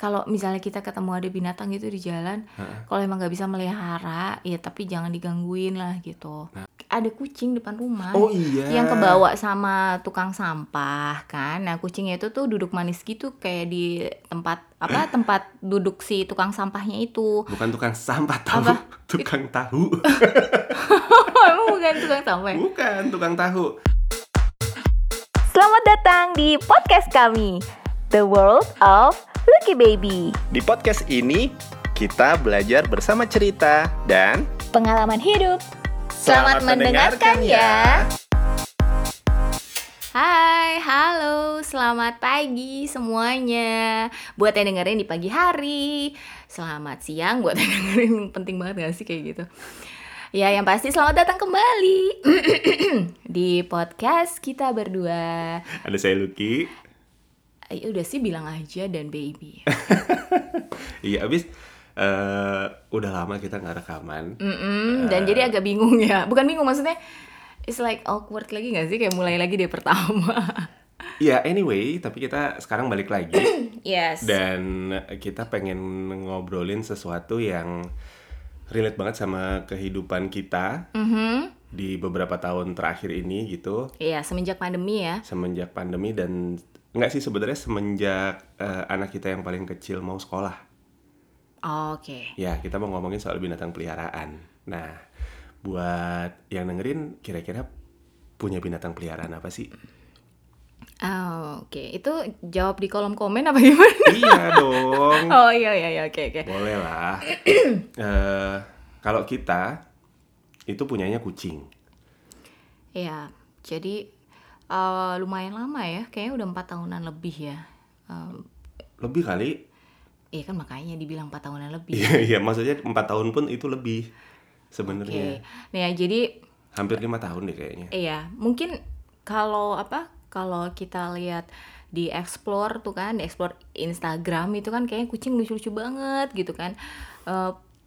kalau misalnya kita ketemu ada binatang gitu di jalan, kalau emang nggak bisa melihara ya tapi jangan digangguin lah gitu. Ada kucing depan rumah yang kebawa sama tukang sampah kan. Nah kucingnya itu tuh duduk manis gitu kayak di tempat apa tempat duduk si tukang sampahnya itu. Bukan tukang sampah tahu, apa? Tukang tahu. Emang bukan tukang sampah. Bukan tukang tahu. Selamat datang di podcast kami, The World of Lucky Baby. Di podcast ini kita belajar bersama cerita dan pengalaman hidup. Selamat mendengarkan ya. Hai, halo, selamat pagi semuanya. Buat yang dengerin di pagi hari, selamat siang buat yang dengerin, penting banget gak sih kayak gitu. Ya, yang pasti selamat datang kembali di podcast kita berdua. Ada saya Lucky. Ya udah sih bilang aja dan baby. Iya abis udah lama kita nggak rekaman. Dan jadi agak bingung ya. Bukan bingung maksudnya, it's like awkward lagi nggak sih kayak mulai lagi dari pertama. Ya anyway, tapi kita sekarang balik lagi. Yes. Dan kita pengen ngobrolin sesuatu yang relate banget sama kehidupan kita. Di beberapa tahun terakhir ini gitu. Iya semenjak pandemi ya. Semenjak pandemi dan nggak sih sebenarnya semenjak anak kita yang paling kecil mau sekolah. Oke. Ya kita mau ngomongin soal binatang peliharaan. Nah buat yang dengerin kira-kira punya binatang peliharaan apa sih? Oke. Itu jawab di kolom komen apa gimana? Iya dong. Oh iya oke. Boleh lah. Kalau kita itu punyanya kucing. Iya jadi lumayan lama ya, kayaknya udah 4 tahunan lebih ya. Lebih kali? Iya kan makanya dibilang 4 tahunan lebih. Iya, maksudnya 4 tahun pun itu lebih sebenarnya. Okay. Nah, jadi hampir 5 tahun deh kayaknya. Iya, mungkin kalau kita lihat di explore tuh kan, di explore Instagram itu kan kayaknya kucing lucu-lucu banget gitu kan.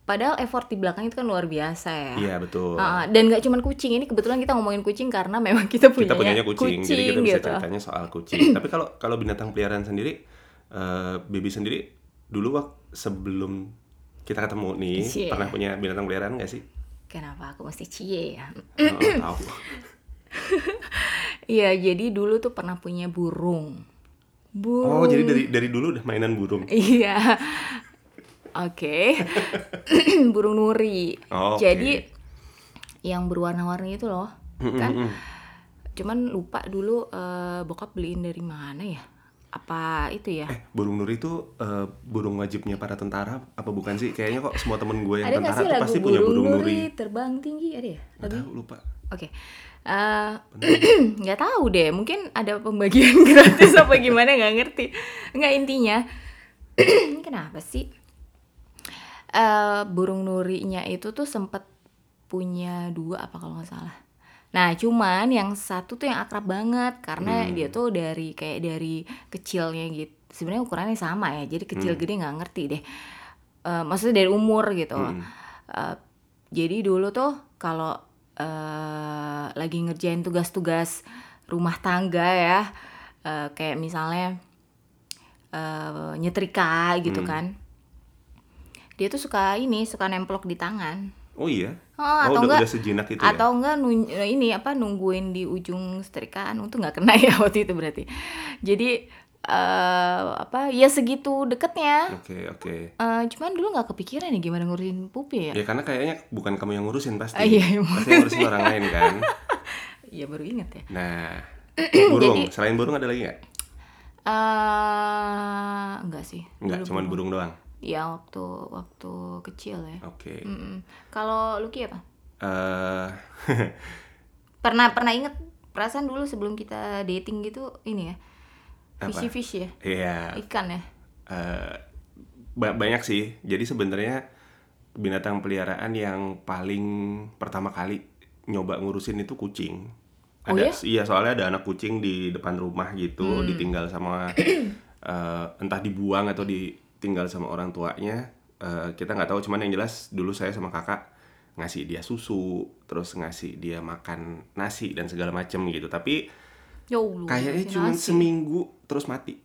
Padahal effort di belakang itu kan luar biasa ya. Iya betul. Dan nggak cuma kucing, ini kebetulan kita ngomongin kucing karena memang kita punyanya kucing. Jadi kita bisa gitu. Ceritanya soal kucing. Tapi kalau binatang peliharaan sendiri, Baby sendiri dulu sebelum kita ketemu nih pernah punya binatang peliharaan nggak sih? Kenapa aku mesti cie ya? Tahu. Iya jadi dulu tuh pernah punya burung. Oh jadi dari dulu udah mainan burung. Iya. Oke. Burung nuri. Oh, okay. Jadi yang berwarna-warni itu loh. Kan cuman lupa dulu bokap beliin dari mana ya? Apa itu ya? Burung nuri itu burung wajibnya para tentara apa bukan sih? Kayaknya kok semua temen gue yang ada tentara tuh pasti punya burung nuri. Terbang tinggi ada ya? Enggak tahu, lupa. Oke. Enggak tahu deh, mungkin ada pembagian gratis apa gimana enggak ngerti. Enggak intinya. Ini kenapa sih? Burung nurinya itu tuh sempet punya 2 apa kalau nggak salah. Nah cuman yang satu tuh yang akrab banget karena dia tuh dari kecilnya gitu. Sebenarnya ukurannya sama ya. Jadi kecil gede nggak ngerti deh. Maksudnya dari umur gitu. Jadi dulu tuh kalau lagi ngerjain tugas-tugas rumah tangga ya, kayak misalnya nyetrika gitu kan. Dia tuh suka nemplok di tangan. Oh iya? Atau enggak, udah sejinak itu ya? Atau enggak nungguin di ujung setrikaan untuk nggak kena ya waktu itu berarti. Jadi ya segitu deketnya. Oke. Cuman dulu nggak kepikiran ya gimana ngurusin pupi ya? Ya karena kayaknya bukan kamu yang ngurusin pasti. Iya, pasti ngurusin orang lain kan. Iya baru ingat ya. Nah burung, jadi, selain burung ada lagi nggak? Enggak sih. Enggak, cuman burung doang. Ya waktu kecil ya. Oke. Kalau Lucky apa? Pernah inget perasaan dulu sebelum kita dating gitu ini ya. Fishy ya. Iya. Ikan ya. Banyak sih. Jadi sebenarnya binatang peliharaan yang paling pertama kali nyoba ngurusin itu kucing. Iya soalnya ada anak kucing di depan rumah gitu, ditinggal sama entah dibuang atau tinggal sama orang tuanya, kita nggak tahu. Cuman yang jelas dulu saya sama kakak ngasih dia susu, terus ngasih dia makan nasi dan segala macem gitu. Tapi kayaknya cuma seminggu terus mati.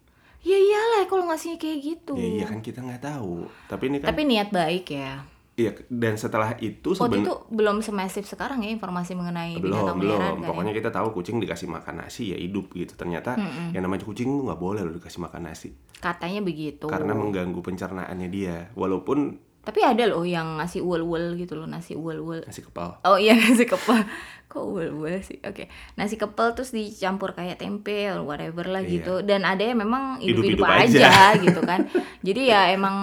Ya iyalah kalau ngasihnya kayak gitu. Ya iya kan kita nggak tahu. Tapi ini kan. Tapi niat baik ya. Iya, dan setelah itu sebenarnya itu belum semasif sekarang ya informasi mengenai binatang peliharaan. Belum, pokoknya kita tahu kucing dikasih makan nasi ya hidup gitu. Ternyata yang namanya kucing tuh nggak boleh loh dikasih makan nasi. Katanya begitu. Karena mengganggu pencernaannya dia. Walaupun. Tapi ada loh yang ngasih uwel-uwel gitu loh, nasi uwel-uel. Nasi kepal. Oh iya nasi kepal. Kok uwel-uwel sih? Oke. Okay. Nasi kepal terus dicampur kayak tempe or whatever lah gitu. Iya. Dan ada yang memang hidup-hidup aja gitu kan. Jadi ya emang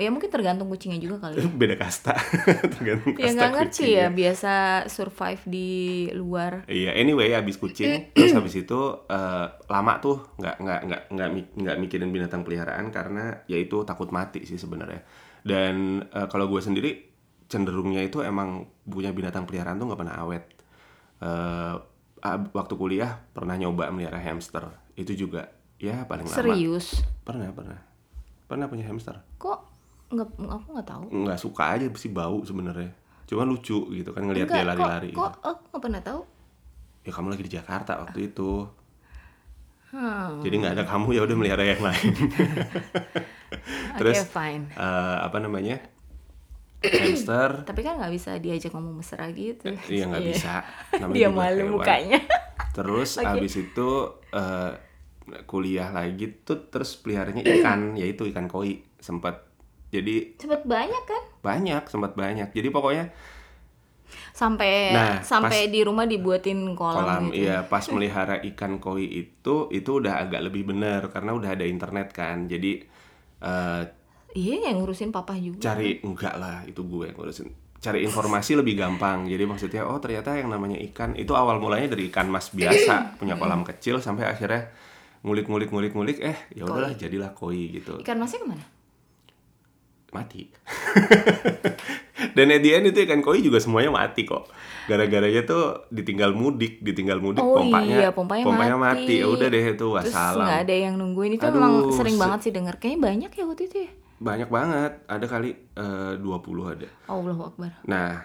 ya mungkin tergantung kucingnya juga kali. Beda kasta. Tergantung kasta. Ya enggak ngerti ya, biasa survive di luar. Iya, anyway habis kucing terus habis itu lama tuh enggak mikirin binatang peliharaan karena yaitu takut mati sih sebenarnya. Dan kalau gue sendiri cenderungnya itu emang punya binatang peliharaan tuh nggak pernah awet. Waktu kuliah pernah nyoba melihara hamster, itu juga ya paling lama. Serius? Pernah punya hamster. Kok nggak? Aku nggak tahu. Nggak suka aja sih bau sebenarnya. Cuma lucu gitu kan ngelihat dia lari-lari. Kok aku nggak pernah tahu? Ya kamu lagi di Jakarta waktu itu. Jadi nggak ada kamu ya udah melihara yang lain. Terus okay, hamster. Tapi kan nggak bisa diajak ngomong mesra gitu. Iya nggak bisa. Dia malu mukanya. Terus abis itu kuliah lagi tuh terus peliharanya ikan, yaitu ikan koi sempat. Jadi sempat banyak kan? Banyak. Jadi pokoknya sampai di rumah dibuatin kolam gitu. Iya, pas melihara ikan koi itu udah agak lebih bener karena udah ada internet kan. Jadi iya yang ngurusin papa juga. Cari informasi lebih gampang. Jadi maksudnya oh ternyata yang namanya ikan itu awal mulanya dari ikan mas biasa punya kolam kecil sampai akhirnya ngulik ya udahlah jadilah koi gitu. Ikan masnya kemana? Mati. Dan at the end itu ikan koi juga semuanya mati kok. Gara-garanya tuh ditinggal mudik pompanya mati. Ya udah deh itu wassalam. Terus nggak ada yang nungguin itu. Aduh, emang sering banget sih denger. Kayaknya banyak ya waktu itu ya. Banyak banget. Ada kali 20 ada. Allahu Akbar. Nah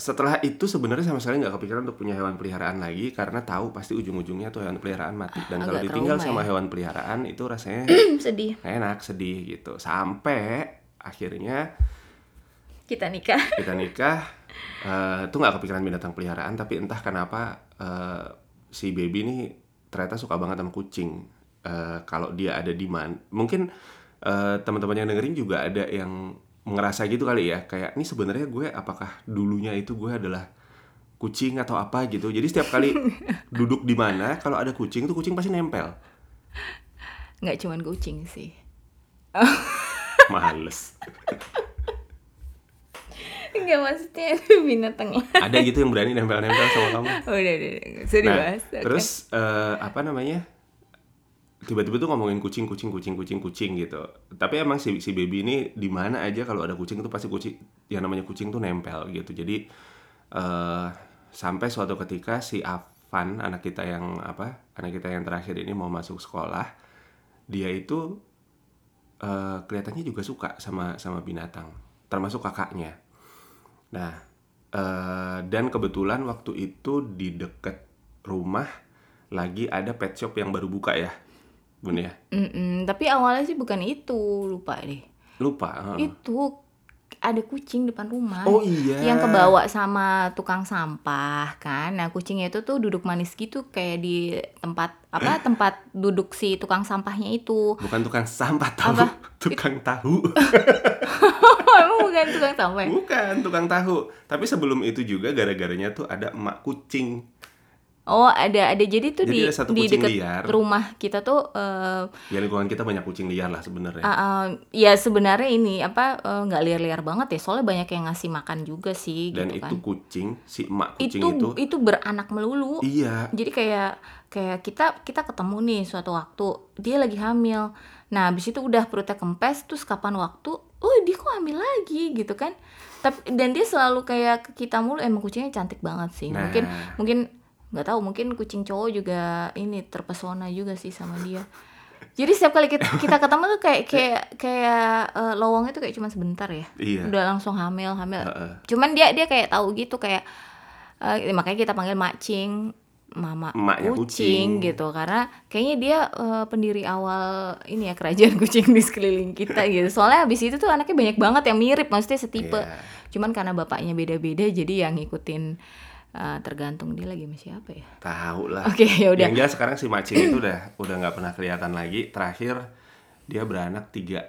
setelah itu sebenarnya sama sekali nggak kepikiran untuk punya hewan peliharaan lagi karena tahu pasti ujung-ujungnya tuh hewan peliharaan mati. Dan kalau ditinggal sama hewan peliharaan itu rasanya sedih. Enak sedih gitu. Sampai akhirnya kita nikah itu nggak kepikiran binatang peliharaan tapi entah kenapa si baby nih ternyata suka banget sama kucing. Kalau dia ada di mana mungkin teman-teman yang dengerin juga ada yang ngerasa gitu kali ya kayak ini sebenarnya gue apakah dulunya itu gue adalah kucing atau apa gitu. Jadi setiap kali duduk di mana kalau ada kucing tuh kucing pasti nempel. Nggak cuman kucing sih. Males. Enggak, maksudnya ada binatang lah. Ada gitu yang berani nempel-nempel sama kamu. Udah, serius. Nah, okay. Terus tiba-tiba tuh ngomongin kucing gitu. Tapi emang si baby ini di mana aja kalau ada kucing tuh pasti kucing yang namanya kucing tuh nempel gitu. Jadi sampai suatu ketika si Afan anak kita yang terakhir ini mau masuk sekolah, dia itu kelihatannya juga suka sama binatang, termasuk kakaknya. Nah, dan kebetulan waktu itu di dekat rumah lagi ada pet shop yang baru buka ya, Bun ya? Tapi awalnya sih bukan itu, lupa. Itu ada kucing depan rumah. Oh iya. Yang kebawa sama tukang sampah kan. Nah, kucingnya itu tuh duduk manis gitu kayak di tempat duduk si tukang sampahnya itu. Bukan tukang sampah tahu. Apa? Tukang tahu. Emang bukan tukang sampah. Ya? Bukan tukang tahu. Tapi sebelum itu juga gara-garanya tuh ada emak kucing. Oh, ada. Jadi tuh jadi di dekat rumah kita tuh ya lingkungan kita banyak kucing liar lah sebenarnya. Ya sebenarnya ini nggak liar-liar banget ya, soalnya banyak yang ngasih makan juga sih. Dan gitu kan. Itu kucing, si emak kucing itu beranak melulu. Iya. Jadi kayak kita ketemu nih suatu waktu dia lagi hamil. Nah, habis itu udah perutnya kempes, terus kapan waktu, oh dia kok hamil lagi gitu kan? Tapi dan dia selalu kayak ke kita mulu. Emang kucingnya cantik banget sih. Nah. Mungkin nggak tahu, mungkin kucing cowok juga ini terpesona juga sih sama dia. Jadi setiap kali kita ketemu tuh kayak lowongnya tuh kayak cuma sebentar ya. Iya. Udah langsung hamil. Cuman dia kayak tahu gitu kayak makanya kita panggil macing. mama kucing gitu, karena kayaknya dia pendiri awal ini ya kerajaan kucing di sekeliling kita gitu. Soalnya abis itu tuh anaknya banyak banget yang mirip, maksudnya setipe. Yeah. Cuman karena bapaknya beda-beda jadi yang ngikutin tergantung dia lagi sama siapa ya. Tahu lah. Oke, ya udah. Yang jelas sekarang si Macin itu udah enggak pernah kelihatan lagi. Terakhir dia beranak 3.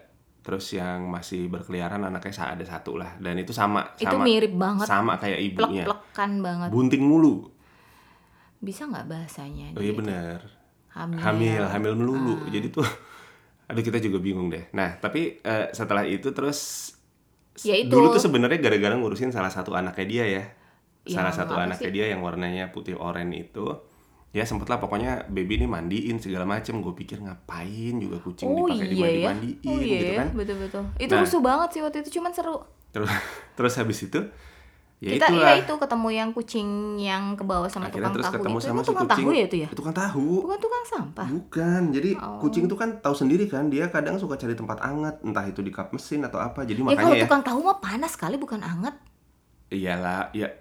Terus yang masih berkeliaran anaknya ada 1 lah, dan itu sama. Itu mirip banget. Sama kayak ibunya. Plek-plekan banget. Bunting mulu. Bisa nggak bahasanya? Oh iya benar. Hamil melulu. Jadi tuh, aduh kita juga bingung deh. Nah tapi setelah itu terus, ya itu. Dulu tuh sebenarnya gara-gara ngurusin salah satu anaknya dia ya. Salah satu anaknya dia yang warnanya putih oren itu. Ya sempet lah pokoknya baby ini mandiin segala macem. Gue pikir ngapain juga kucing dipakai dimandi-mandiin gitu kan. Betul-betul. Itu rusuh banget sih waktu itu, cuman seru. Terus habis itu ya kita itulah. Ya itu ketemu yang kucing yang kebawa sama akhirnya tukang tahu itu. Sama itu tukang tahu ya itu ya? Tukang tahu. Bukan tukang sampah? Bukan, jadi kucing itu kan tahu sendiri kan. Dia kadang suka cari tempat anget, entah itu di kap mesin atau apa. Jadi makanya kalau tukang tahu mah panas kali, bukan anget. Iyalah, ya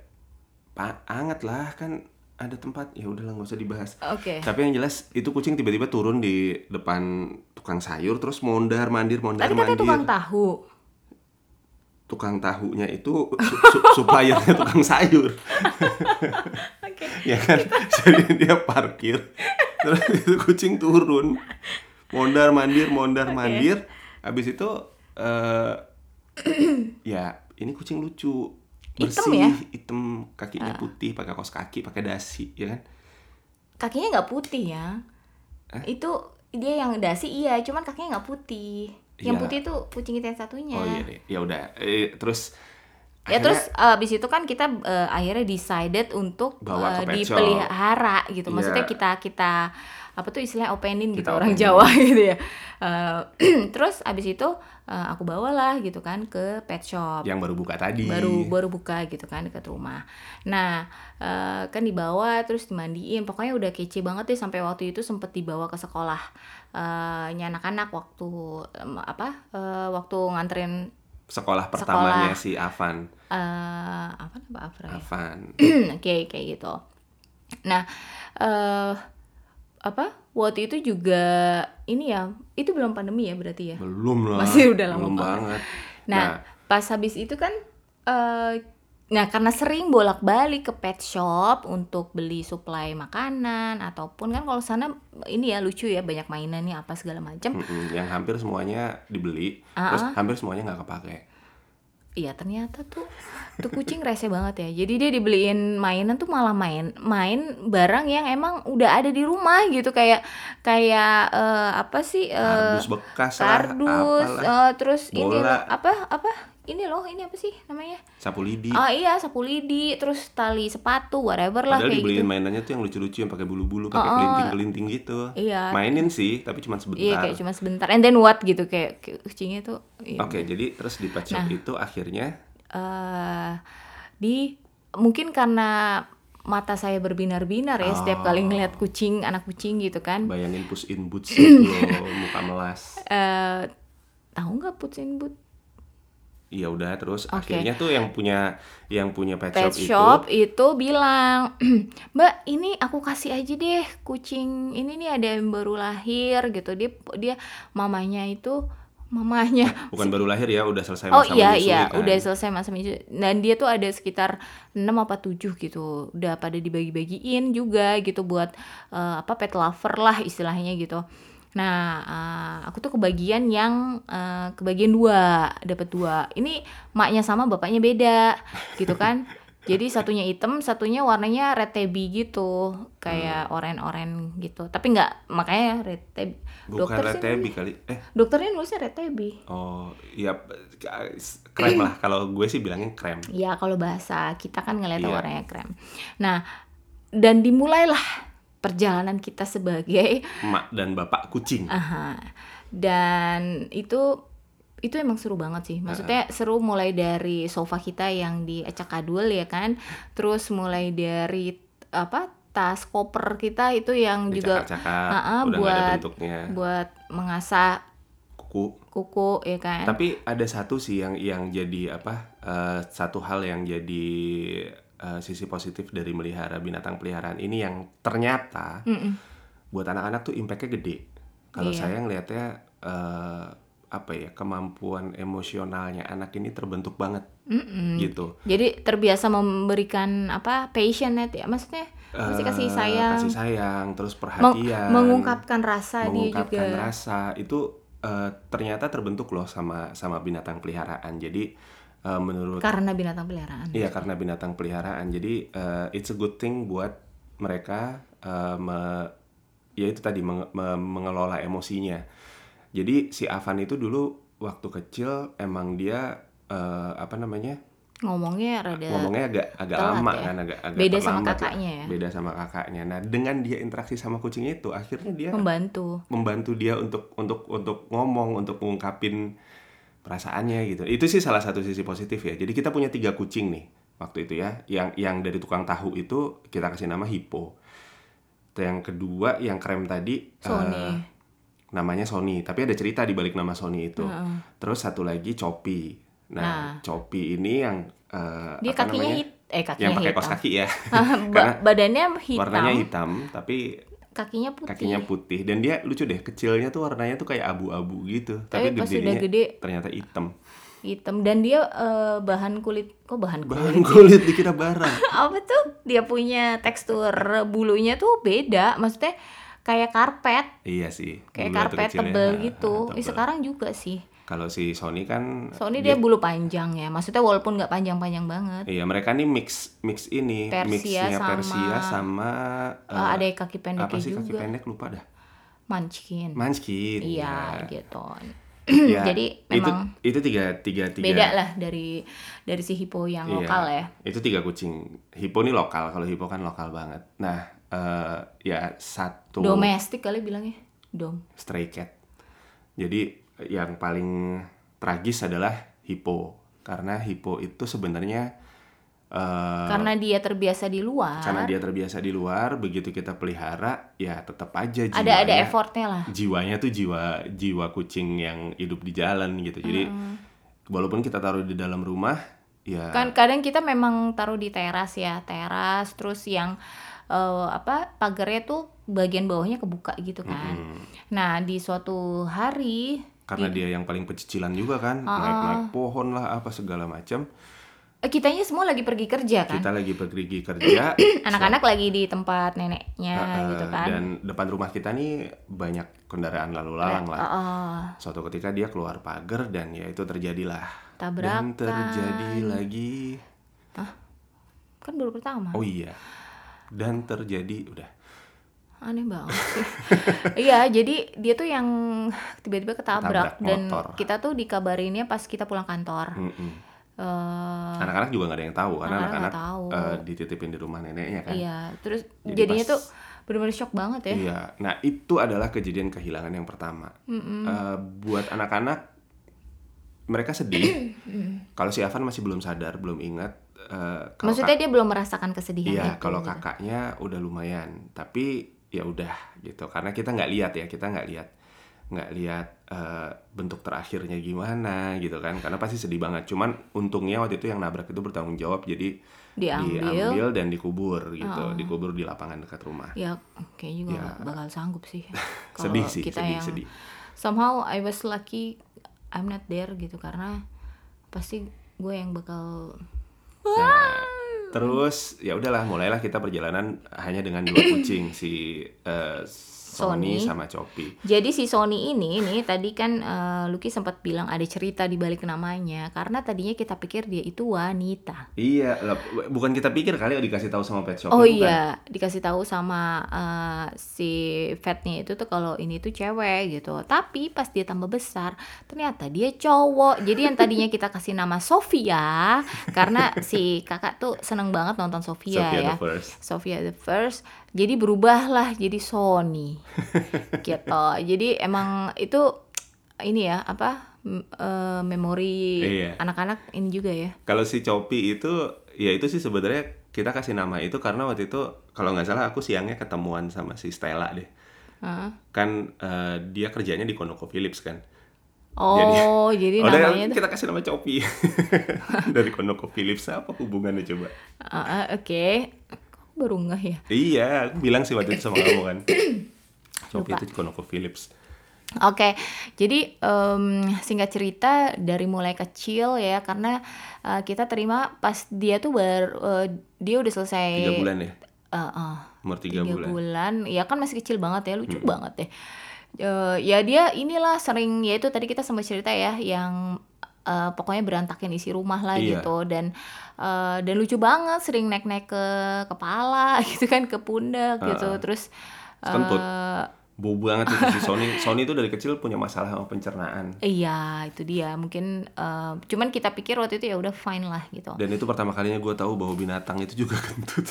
anget lah kan ada tempat. Ya udahlah gak usah dibahas. Oke. Tapi yang jelas itu kucing tiba-tiba turun di depan tukang sayur. Terus mondar-mandir. Tadi katanya tukang tahu. Tukang tahunya itu suppliernya tukang sayur. Oke. Ya kan? Jadi dia parkir. Terus itu kucing turun. Mondar-mandir. Abis itu ya ini kucing lucu. Bersih, hitam kakinya putih, pakai kaos kaki, pakai dasi, ya kan? Kakinya nggak putih ya? Itu dia yang dasi iya, cuman kakinya nggak putih. Yang putih itu kucing kita yang satunya. Oh iya, ya udah. Terus ya akhirnya, terus abis itu kan kita akhirnya decided untuk dipelihara gitu. Maksudnya kita apa tuh istilah openin gitu, orang Jawa gitu ya. Terus abis itu aku bawalah gitu kan ke pet shop. Yang baru buka tadi. Baru buka gitu kan dekat rumah. Nah kan dibawa terus dimandiin. Pokoknya udah kece banget deh, sampai waktu itu sempet dibawa ke sekolah anak-anak waktu waktu nganterin sekolah pertamanya si Afan. Afan. Kayak gitu. Nah waktu itu juga ini ya, itu belum pandemi ya berarti ya? Belum lah. Masih udah lama banget. Nah, pas habis itu kan karena sering bolak-balik ke pet shop untuk beli suplai makanan ataupun kan kalau sana ini ya lucu ya, banyak mainan nih apa segala macam. Yang hampir semuanya dibeli, terus hampir semuanya nggak kepake. Iya ternyata tuh kucing rese banget ya. Jadi dia dibeliin mainan tuh malah main barang yang emang udah ada di rumah gitu, kayak kardus bekas, terus bola. Ini apa sih namanya? Sapu lidi. Oh iya, sapu lidi, terus tali sepatu, whatever lah kayak gitu. Padahal dibeliin mainannya tuh yang lucu-lucu, yang pakai bulu-bulu, pakai kelinting-kelinting gitu. Iya. Mainin sih, tapi cuma sebentar. Iya, kayak cuma sebentar. And then what gitu, kayak kucingnya tuh. Iya. Oke, jadi terus di pet shop itu akhirnya mungkin karena mata saya berbinar-binar ya setiap kali ngeliat kucing, anak kucing gitu kan. Bayangin Puss in Boots gitu, muka melas. Tahu nggak Puss in Boots? Ya udah terus akhirnya tuh yang punya pet shop itu bilang, "Mbak, ini aku kasih aja deh kucing ini nih, ada yang baru lahir gitu." Dia mamanya bukan baru lahir ya, udah selesai masa menyusui. Udah selesai masa menyusui. Dan dia tuh ada sekitar 6 apa 7 gitu. Udah pada dibagi-bagiin juga gitu buat pet lover lah istilahnya gitu. Nah, aku tuh kebagian yang kebagian 2, dapat 2. Ini maknya sama, bapaknya beda, gitu kan? Jadi satunya hitam, satunya warnanya red tabby gitu, kayak oren-oren gitu. Tapi nggak, makanya red tabby. Bukan red tabby kali. Dokternya nulisnya red tabby. Oh, iya, krem lah. Kalau gue sih bilangnya krem. Iya, kalau bahasa kita kan ngeliatnya warnanya krem. Nah, dan dimulailah perjalanan kita sebagai mak dan bapak kucing. Dan itu emang seru banget sih. Maksudnya seru mulai dari sofa kita yang diacak adul ya kan. Terus mulai dari tas koper kita itu yang dicakap, udah nggak ada bentuknya, buat mengasah kuku ya kan. Tapi ada satu sih yang jadi satu hal yang jadi sisi positif dari melihara binatang peliharaan ini yang ternyata buat anak-anak tuh impact-nya gede. Kalau saya ngelihatnya kemampuan emosionalnya anak ini terbentuk banget gitu. Jadi terbiasa memberikan passionate ya maksudnya, mesti kasih sayang, terus perhatian, mengungkapkan rasa dia juga. Rasa itu ternyata terbentuk loh sama binatang peliharaan. Jadi menurut karena binatang peliharaan. Jadi it's a good thing buat mereka mengelola emosinya. Jadi si Avan itu dulu waktu kecil emang dia ngomongnya agak lama ya? Kan agak beda sama kakaknya ya. Beda sama kakaknya. Nah, dengan dia interaksi sama kucing itu akhirnya dia membantu dia untuk ngomong, untuk mengungkapin perasaannya gitu. Itu sih salah satu sisi positif ya. Jadi kita punya 3 kucing nih waktu itu ya. Yang dari tukang tahu itu kita kasih nama Hippo. Yang kedua yang krem tadi namanya Sony, tapi ada cerita di balik nama Sony itu. Terus satu lagi Choppy. Nah, Choppy ini yang dia kakinya yang pakai kaos kaki ya. Badannya hitam. Warnanya hitam, tapi kakinya putih. Dan dia lucu deh, kecilnya tuh warnanya tuh kayak abu-abu gitu, tapi gedenya ternyata hitam. Dan dia bahan kulit dikira barang. Apa tuh? Dia punya tekstur bulunya tuh beda, maksudnya kayak karpet. Iya sih. Kayak karpet tebel gitu. Sekarang juga sih. Kalau si Sony kan dia bulu panjang ya. Maksudnya walaupun enggak panjang-panjang banget. Iya, mereka nih mix ini, Persia sama ada kaki pendek juga. Apa sih kaki pendek lupa dah. Munchkin. Iya, gitu. Ya, jadi memang itu tiga beda lah dari si Hippo yang lokal ya. Itu 3 kucing. Hippo nih lokal, kalau Hippo kan lokal banget. Nah, satu domestik kali bilangnya, stray cat. Jadi yang paling tragis adalah Hippo, karena Hippo itu sebenarnya karena dia terbiasa di luar, begitu kita pelihara ya tetap aja jiwanya, ada effortnya lah. Jiwanya tuh jiwa kucing yang hidup di jalan gitu. Jadi walaupun kita taruh di dalam rumah ya, kan kadang kita memang taruh di teras terus yang pagarnya tuh bagian bawahnya kebuka gitu kan. Nah, di suatu hari karena dia yang paling pecicilan juga kan, naik pohon lah apa segala macam. Kitanya semua lagi pergi kerja kan. Kita lagi pergi kerja. Anak-anak lagi di tempat neneknya gitu kan. Dan depan rumah kita nih banyak kendaraan lalu lalang lah. Suatu ketika dia keluar pagar dan ya itu terjadilah tabrakan. Dan terjadi lagi. Kan baru pertama. Oh iya. Dan terjadi udah aneh banget sih. Iya, jadi dia tuh yang tiba-tiba ketabrak dan motor. Kita tuh dikabarinnya pas kita pulang kantor. Anak-anak juga nggak ada yang tahu karena anak-anak dititipin di rumah neneknya kan. Iya, terus jadinya tuh benar-benar shock banget ya. Iya, nah itu adalah kejadian kehilangan yang pertama. Buat anak-anak mereka sedih. Kalau si Avan masih belum sadar, belum ingat. Maksudnya dia belum merasakan kesedihan ya, itu. Kalau kakaknya udah lumayan, tapi ya udah gitu. Karena kita nggak lihat bentuk terakhirnya gimana gitu kan. Karena pasti sedih banget. Cuman untungnya waktu itu yang nabrak itu bertanggung jawab, jadi diambil dan dikubur gitu, dikubur di lapangan dekat rumah. Ya, kayaknya juga bakal sanggup sih. sedih. Somehow I was lucky I'm not there gitu, karena pasti gue yang bakal. Nah, terus ya udahlah, mulailah kita perjalanan hanya dengan 2 kucing, si Sony sama Choppy. Jadi si Sony ini tadi kan Lucky sempat bilang ada cerita di balik namanya, karena tadinya kita pikir dia itu wanita. Iya, bukan kita pikir kali, dikasih tahu sama pet shop. Oh iya, dikasih tahu sama si vetnya itu tuh kalau ini tuh cewek gitu. Tapi pas dia tambah besar, ternyata dia cowok. Jadi yang tadinya kita kasih nama Sofia, karena si kakak tuh seneng banget nonton Sofia the First. Jadi berubahlah jadi Sony gitu. Jadi emang itu ini ya memori anak-anak ini juga ya. Kalau si Choppy itu ya itu sih sebenarnya kita kasih nama itu karena waktu itu kalau nggak salah aku siangnya ketemuan sama si Stella deh. Kan dia kerjanya di ConocoPhillips kan. Oh, jadi namanya itu... kita kasih nama Copi. Dari ConocoPhillips, apa hubungannya coba? Oke. Kok baru ngeh ya? Iya, aku bilang sih waktu itu sama kamu kan. Copi itu ConocoPhillips. Oke, jadi singkat cerita dari mulai kecil ya, karena kita terima pas dia tuh dia udah selesai 3 bulan ya? Umur 3 bulan. Ya kan masih kecil banget ya, lucu banget ya. Ya dia inilah sering, ya itu tadi kita sempat cerita ya, yang pokoknya berantakin isi rumah lah gitu, dan lucu banget, sering naik-naik ke kepala gitu kan, ke pundak gitu, terus kentut. Bau banget itu si Sony. Sony itu dari kecil punya masalah sama pencernaan. Iya, itu dia. Mungkin cuman kita pikir waktu itu ya udah fine lah gitu. Dan itu pertama kalinya gue tahu bahwa binatang itu juga kentut.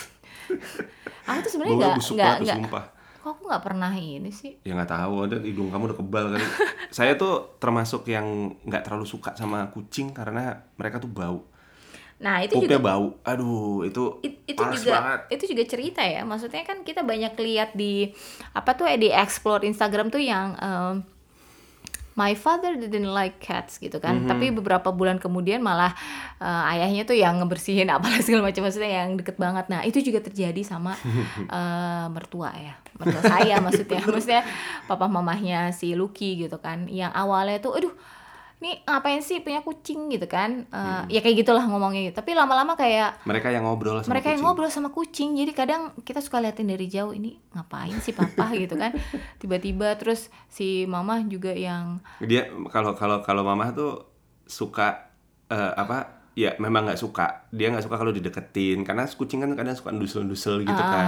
Aku tuh sebenarnya enggak. Kok aku enggak pernah ini sih? Ya enggak tahu, dan hidung kamu udah kebal kan. Saya tuh termasuk yang enggak terlalu suka sama kucing karena mereka tuh bau. Nah itu juga bau, aduh itu juga banget. Itu juga cerita ya, maksudnya kan kita banyak lihat di apa tuh di explore Instagram tuh yang my father didn't like cats gitu kan, tapi beberapa bulan kemudian malah ayahnya tuh yang ngebersihin apalah segala macam, maksudnya yang deket banget. Nah itu juga terjadi sama mertua saya maksudnya papa mamahnya si Lucky gitu kan, yang awalnya tuh aduh nih ngapain sih punya kucing gitu kan, ya kayak gitulah ngomongnya gitu. Tapi lama-lama kayak mereka yang ngobrol sama kucing. Jadi kadang kita suka liatin dari jauh, ini ngapain sih papa gitu kan. Tiba-tiba terus si mama juga yang dia kalau mama tuh suka ya memang nggak suka, dia nggak suka kalau dideketin karena kucing kan kadang suka dusel-dusel gitu kan.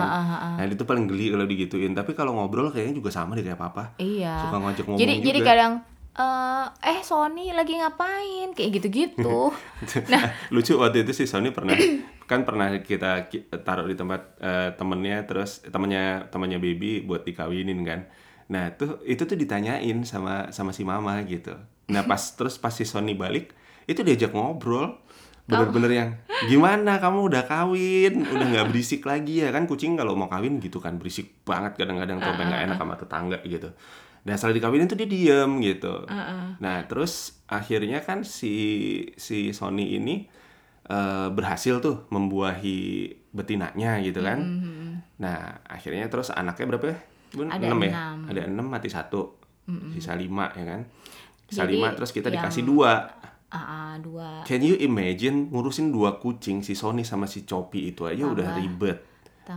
Nah itu paling geli kalau digituin. Tapi kalau ngobrol kayaknya juga sama deh kayak papa. Iya. Suka ngajak ngomong juga. Jadi kadang Sony lagi ngapain? Kayak gitu-gitu. Nah, lucu waktu itu si Sony pernah kita taruh di tempat temennya, terus temannya Baby buat dikawinin kan. Nah, itu tuh ditanyain sama si mama gitu. Nah, pas si Sony balik, itu diajak ngobrol. Bener-bener yang gimana kamu udah kawin, udah nggak berisik lagi ya kan, kucing kalau mau kawin gitu kan berisik banget kadang-kadang sampai nggak enak sama tetangga gitu. Nah setelah dikawinin tuh dia diem gitu. Nah terus akhirnya kan si Sony ini berhasil tuh membuahi betinanya gitu kan. Nah akhirnya terus anaknya berapa ya? 6 Ada 6 mati 1, sisa 5 ya kan. Sisa 5 terus kita dikasih 2. Dua. Can you imagine ngurusin 2 kucing, si Sony sama si Copi itu aja udah ribet.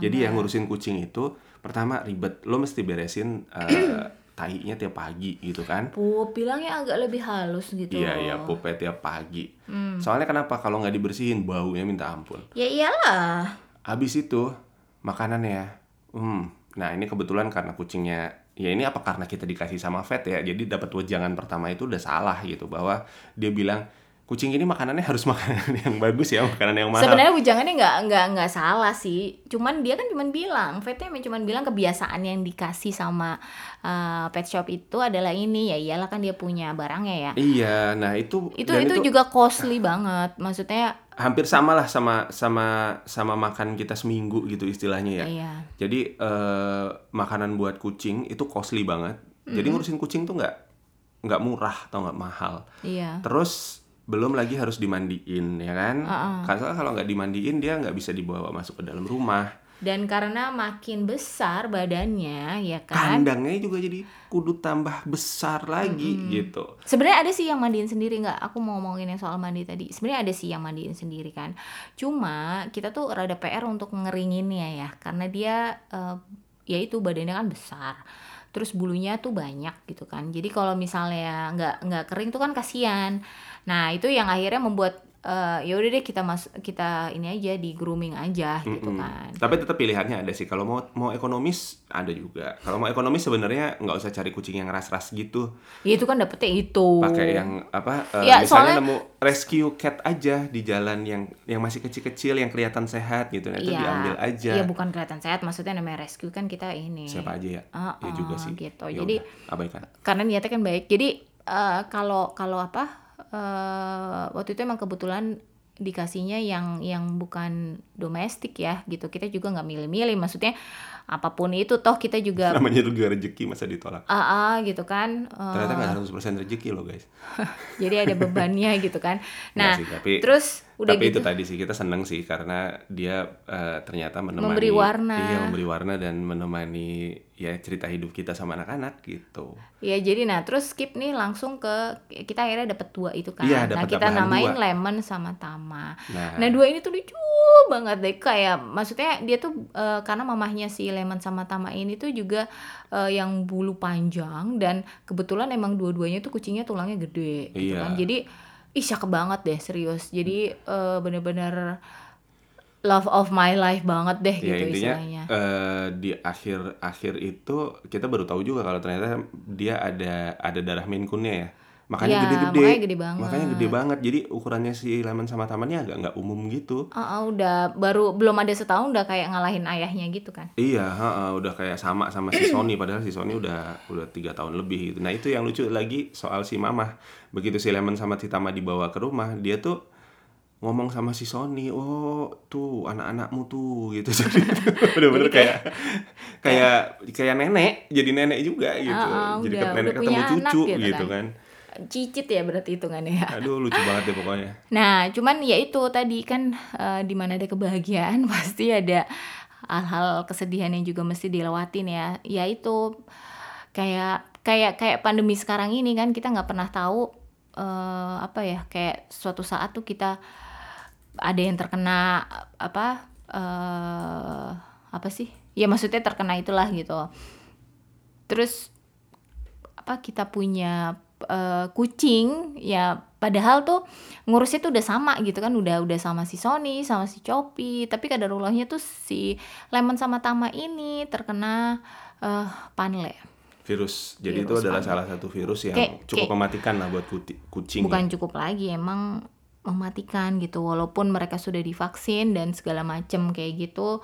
Jadi yang ngurusin kucing itu pertama ribet, lo mesti beresin tainya tiap pagi gitu kan. Pup, bilangnya agak lebih halus gitu. Iya, pupnya tiap pagi. Soalnya kenapa, kalau nggak dibersihin baunya minta ampun. Ya iyalah. Habis itu makanannya. Nah ini kebetulan karena kucingnya, ya ini apa karena kita dikasih sama vet ya, jadi dapat wejangan pertama itu udah salah gitu, bahwa dia bilang kucing ini makanannya harus makanan yang bagus ya, makanan yang mahal. Sebenarnya wejangannya nggak salah sih, cuman dia kan cuma bilang, vetnya cuma bilang kebiasaan yang dikasih sama pet shop itu adalah ini, ya iyalah kan dia punya barangnya ya. Iya, nah itu juga costly banget, maksudnya hampir samalah sama makan kita seminggu gitu istilahnya ya. Iya. Jadi makanan buat kucing itu costly banget. Jadi ngurusin kucing tuh nggak murah atau nggak mahal. Iya. Terus belum lagi harus dimandiin ya kan. Karena kalau nggak dimandiin dia nggak bisa dibawa masuk ke dalam rumah. Dan karena makin besar badannya ya kan, kandangnya juga jadi kudu tambah besar lagi gitu. Sebenarnya ada sih yang mandiin sendiri, nggak, aku mau ngomongin yang soal mandi tadi. Sebenarnya ada sih yang mandiin sendiri kan, cuma kita tuh rada PR untuk ngeringinnya ya, karena dia ya itu badannya kan besar, terus bulunya tuh banyak gitu kan. Jadi kalau misalnya nggak kering tuh kan kasihan. Nah itu yang akhirnya membuat ya udah deh kita ini aja di grooming aja gitu kan. Tapi tetap pilihannya ada sih, kalau mau ekonomis ada juga. Kalau mau ekonomis sebenarnya nggak usah cari kucing yang ras-ras gitu. Ya itu kan dapetnya itu. Pakai yang apa? Ya, misalnya nemu rescue cat aja di jalan yang masih kecil-kecil yang kelihatan sehat gitu. Nah, itu ya, diambil aja. Iya bukan kelihatan sehat, maksudnya namanya rescue kan kita ini. Siapa aja ya? Ya juga sih. Gitu. Ya jadi udah, abaikan. Karena niatnya kan baik. Jadi kalau apa? Waktu itu emang kebetulan dikasihnya yang bukan domestik ya gitu, kita juga nggak milih-milih, maksudnya apapun itu, toh kita juga namanya juga rezeki, masa ditolak. Gitu kan. Ternyata nggak 100% rezeki loh guys. Jadi ada bebannya gitu kan. Nah sih, tapi, terus udah tapi gitu. Itu tadi sih kita seneng sih karena dia ternyata menemani, memberi warna. Iya, memberi warna dan menemani ya cerita hidup kita sama anak-anak gitu. Iya, jadi nah terus skip nih langsung ke kita akhirnya dapat dua itu kan. Ya, nah kita namain 2. Lemon sama Tama. Nah dua ini tuh lucu banget deh, kayak maksudnya dia tuh karena mamahnya si Lemon sama Tama ini tuh juga yang bulu panjang dan kebetulan emang dua-duanya tuh kucingnya tulangnya gede gitu kan. Jadi cakep banget deh serius. Jadi benar-benar love of my life banget deh ya, gitu intinya, istilahnya. Di akhir itu kita baru tahu juga kalau ternyata dia ada darah Maine Coon-nya ya. Makanya ya, gede-gede. Makanya gede banget. Jadi ukurannya si Lemon sama Tamannya agak nggak umum gitu. Udah baru belum ada setahun udah kayak ngalahin ayahnya gitu kan. Iya, udah kayak sama si Sony padahal si Sony udah 3 tahun lebih gitu. Nah, itu yang lucu lagi soal si Mamah. Begitu si Lemon sama si Tama dibawa ke rumah, dia tuh ngomong sama si Sony, "Oh, tuh anak-anakmu tuh." gitu. Jadi bener-bener kayak nenek, jadi nenek juga gitu. Jadi nenek ketemu cucu gitu kan. Cicit ya berarti hitungannya ya. Aduh lucu banget deh pokoknya. Nah cuman ya itu tadi kan dimana ada kebahagiaan pasti ada hal-hal kesedihan yang juga mesti dilewatin ya. Ya itu kayak pandemi sekarang ini kan kita nggak pernah tahu kayak suatu saat tuh kita ada yang terkena ya maksudnya terkena itulah gitu. Terus kita punya kucing ya padahal tuh ngurusnya tuh udah sama gitu kan, udah sama si Sony sama si Choppy, tapi kadarulahnya tuh si Lemon sama Tama ini terkena panle virus. Jadi itu adalah salah satu virus yang cukup mematikan lah buat kucing. Bukan ya. Cukup lagi emang mematikan gitu, walaupun mereka sudah divaksin dan segala macem kayak gitu.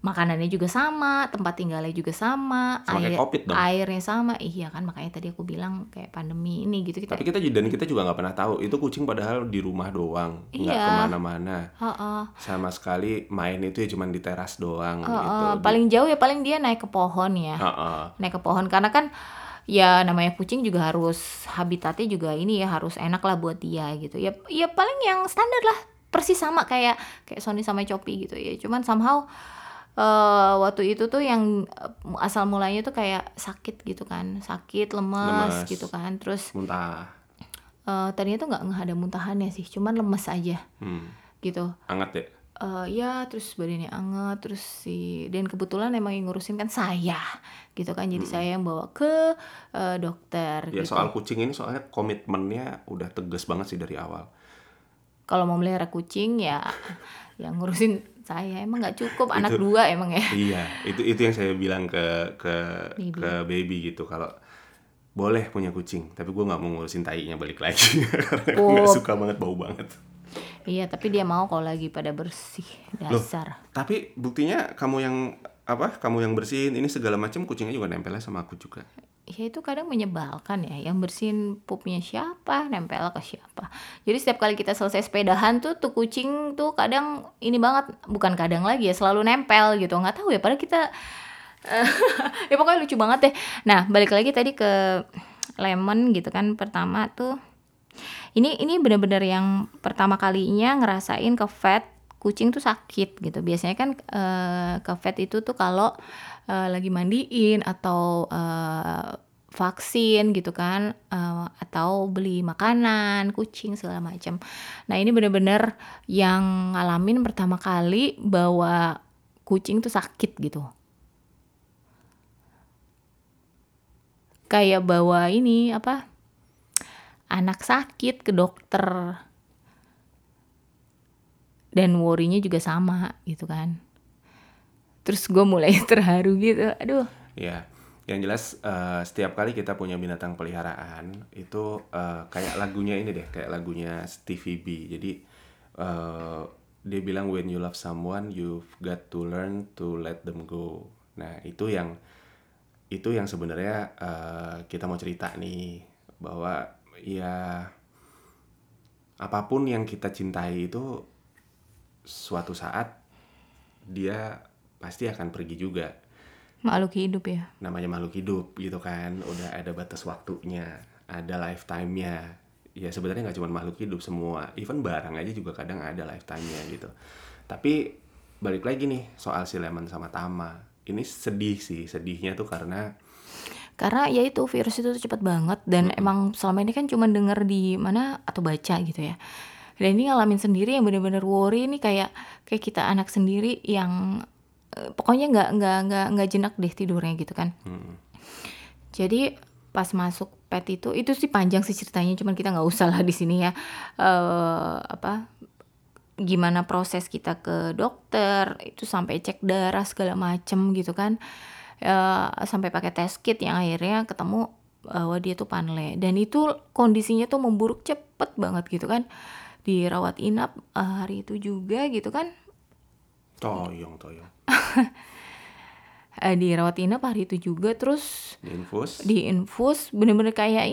Makanannya juga sama, tempat tinggalnya juga sama kayak COVID dong. Airnya sama, iya kan makanya tadi aku bilang kayak pandemi ini gitu. Tapi kita juga nggak pernah tahu itu kucing padahal di rumah doang, nggak kemana-mana, sama sekali main itu ya cuma di teras doang. Gitu. Paling jauh ya paling dia naik ke pohon ya, naik ke pohon karena kan ya namanya kucing juga harus habitatnya juga ini ya harus enak lah buat dia gitu. Ya paling yang standar lah, persis sama kayak Sony sama Choppy gitu ya, cuman somehow waktu itu tuh yang asal mulanya tuh kayak sakit gitu kan, sakit lemes gitu kan, terus muntah. Tadinya tuh nggak ada muntahannya sih, cuman lemes aja gitu. Anget ya? Ya terus badannya anget terus dan kebetulan emang yang ngurusin kan saya gitu kan, jadi saya yang bawa ke dokter. Ya gitu. Soal kucing ini soalnya komitmennya udah tegas banget sih dari awal. Kalau mau melihara kucing ya yang ngurusin saya emang nggak cukup anak itu, 2 emang ya. Iya, itu yang saya bilang ke Baby gitu, kalau boleh punya kucing tapi gue nggak mau ngurusin tainya balik lagi karena nggak suka banget, bau banget. Iya, tapi dia mau kalau lagi pada bersih dasar. Loh, tapi buktinya kamu yang bersihin ini segala macam, kucingnya juga nempelnya sama aku juga. Ya itu kadang menyebalkan ya, yang bersihin pupnya siapa, nempel ke siapa. Jadi setiap kali kita selesai sepedahan tuh kucing tuh kadang ini banget, bukan kadang lagi ya, selalu nempel gitu. Nggak tahu ya, padahal kita ya pokoknya lucu banget deh. Nah, balik lagi tadi ke Lemon gitu kan, pertama tuh ini benar-benar yang pertama kalinya ngerasain ke vet kucing tuh sakit gitu. Biasanya kan ke vet itu tuh kalau lagi mandiin atau vaksin gitu kan, atau beli makanan kucing segala macam. Nah ini benar-benar yang ngalamin pertama kali bahwa kucing tuh sakit gitu. Kayak bawa ini anak sakit ke dokter. Dan worry-nya juga sama gitu kan. Terus gue mulai terharu gitu. Aduh. Ya, yang jelas setiap kali kita punya binatang peliharaan itu kayak lagunya ini deh, kayak lagunya Stevie B. Jadi dia bilang when you love someone you've got to learn to let them go. Nah, itu yang sebenarnya kita mau cerita nih, bahwa ya apapun yang kita cintai itu suatu saat dia pasti akan pergi juga. Makhluk hidup ya? Namanya makhluk hidup gitu kan, udah ada batas waktunya, ada lifetime-nya. Ya sebenarnya gak cuma makhluk hidup semua, even barang aja juga kadang ada lifetime-nya gitu. Tapi balik lagi nih soal si Lemon sama Tama. Ini sedih sih, sedihnya tuh karena ya itu virus itu cepat banget dan emang selama ini kan cuma denger di mana atau baca gitu ya. Dan ini ngalamin sendiri yang benar-benar worry nih, kayak kita anak sendiri yang pokoknya nggak jenak deh tidurnya gitu kan. Jadi pas masuk pet itu sih panjang sih ceritanya, cuman kita nggak usah lah di sini ya. Gimana proses kita ke dokter itu sampai cek darah segala macem gitu kan. Sampai pakai test kit yang akhirnya ketemu bahwa dia tuh panle, dan itu kondisinya tuh memburuk cepet banget gitu kan, dirawat inap hari itu juga gitu kan, toyong dirawat inap hari itu juga, terus diinfus bener-bener kayak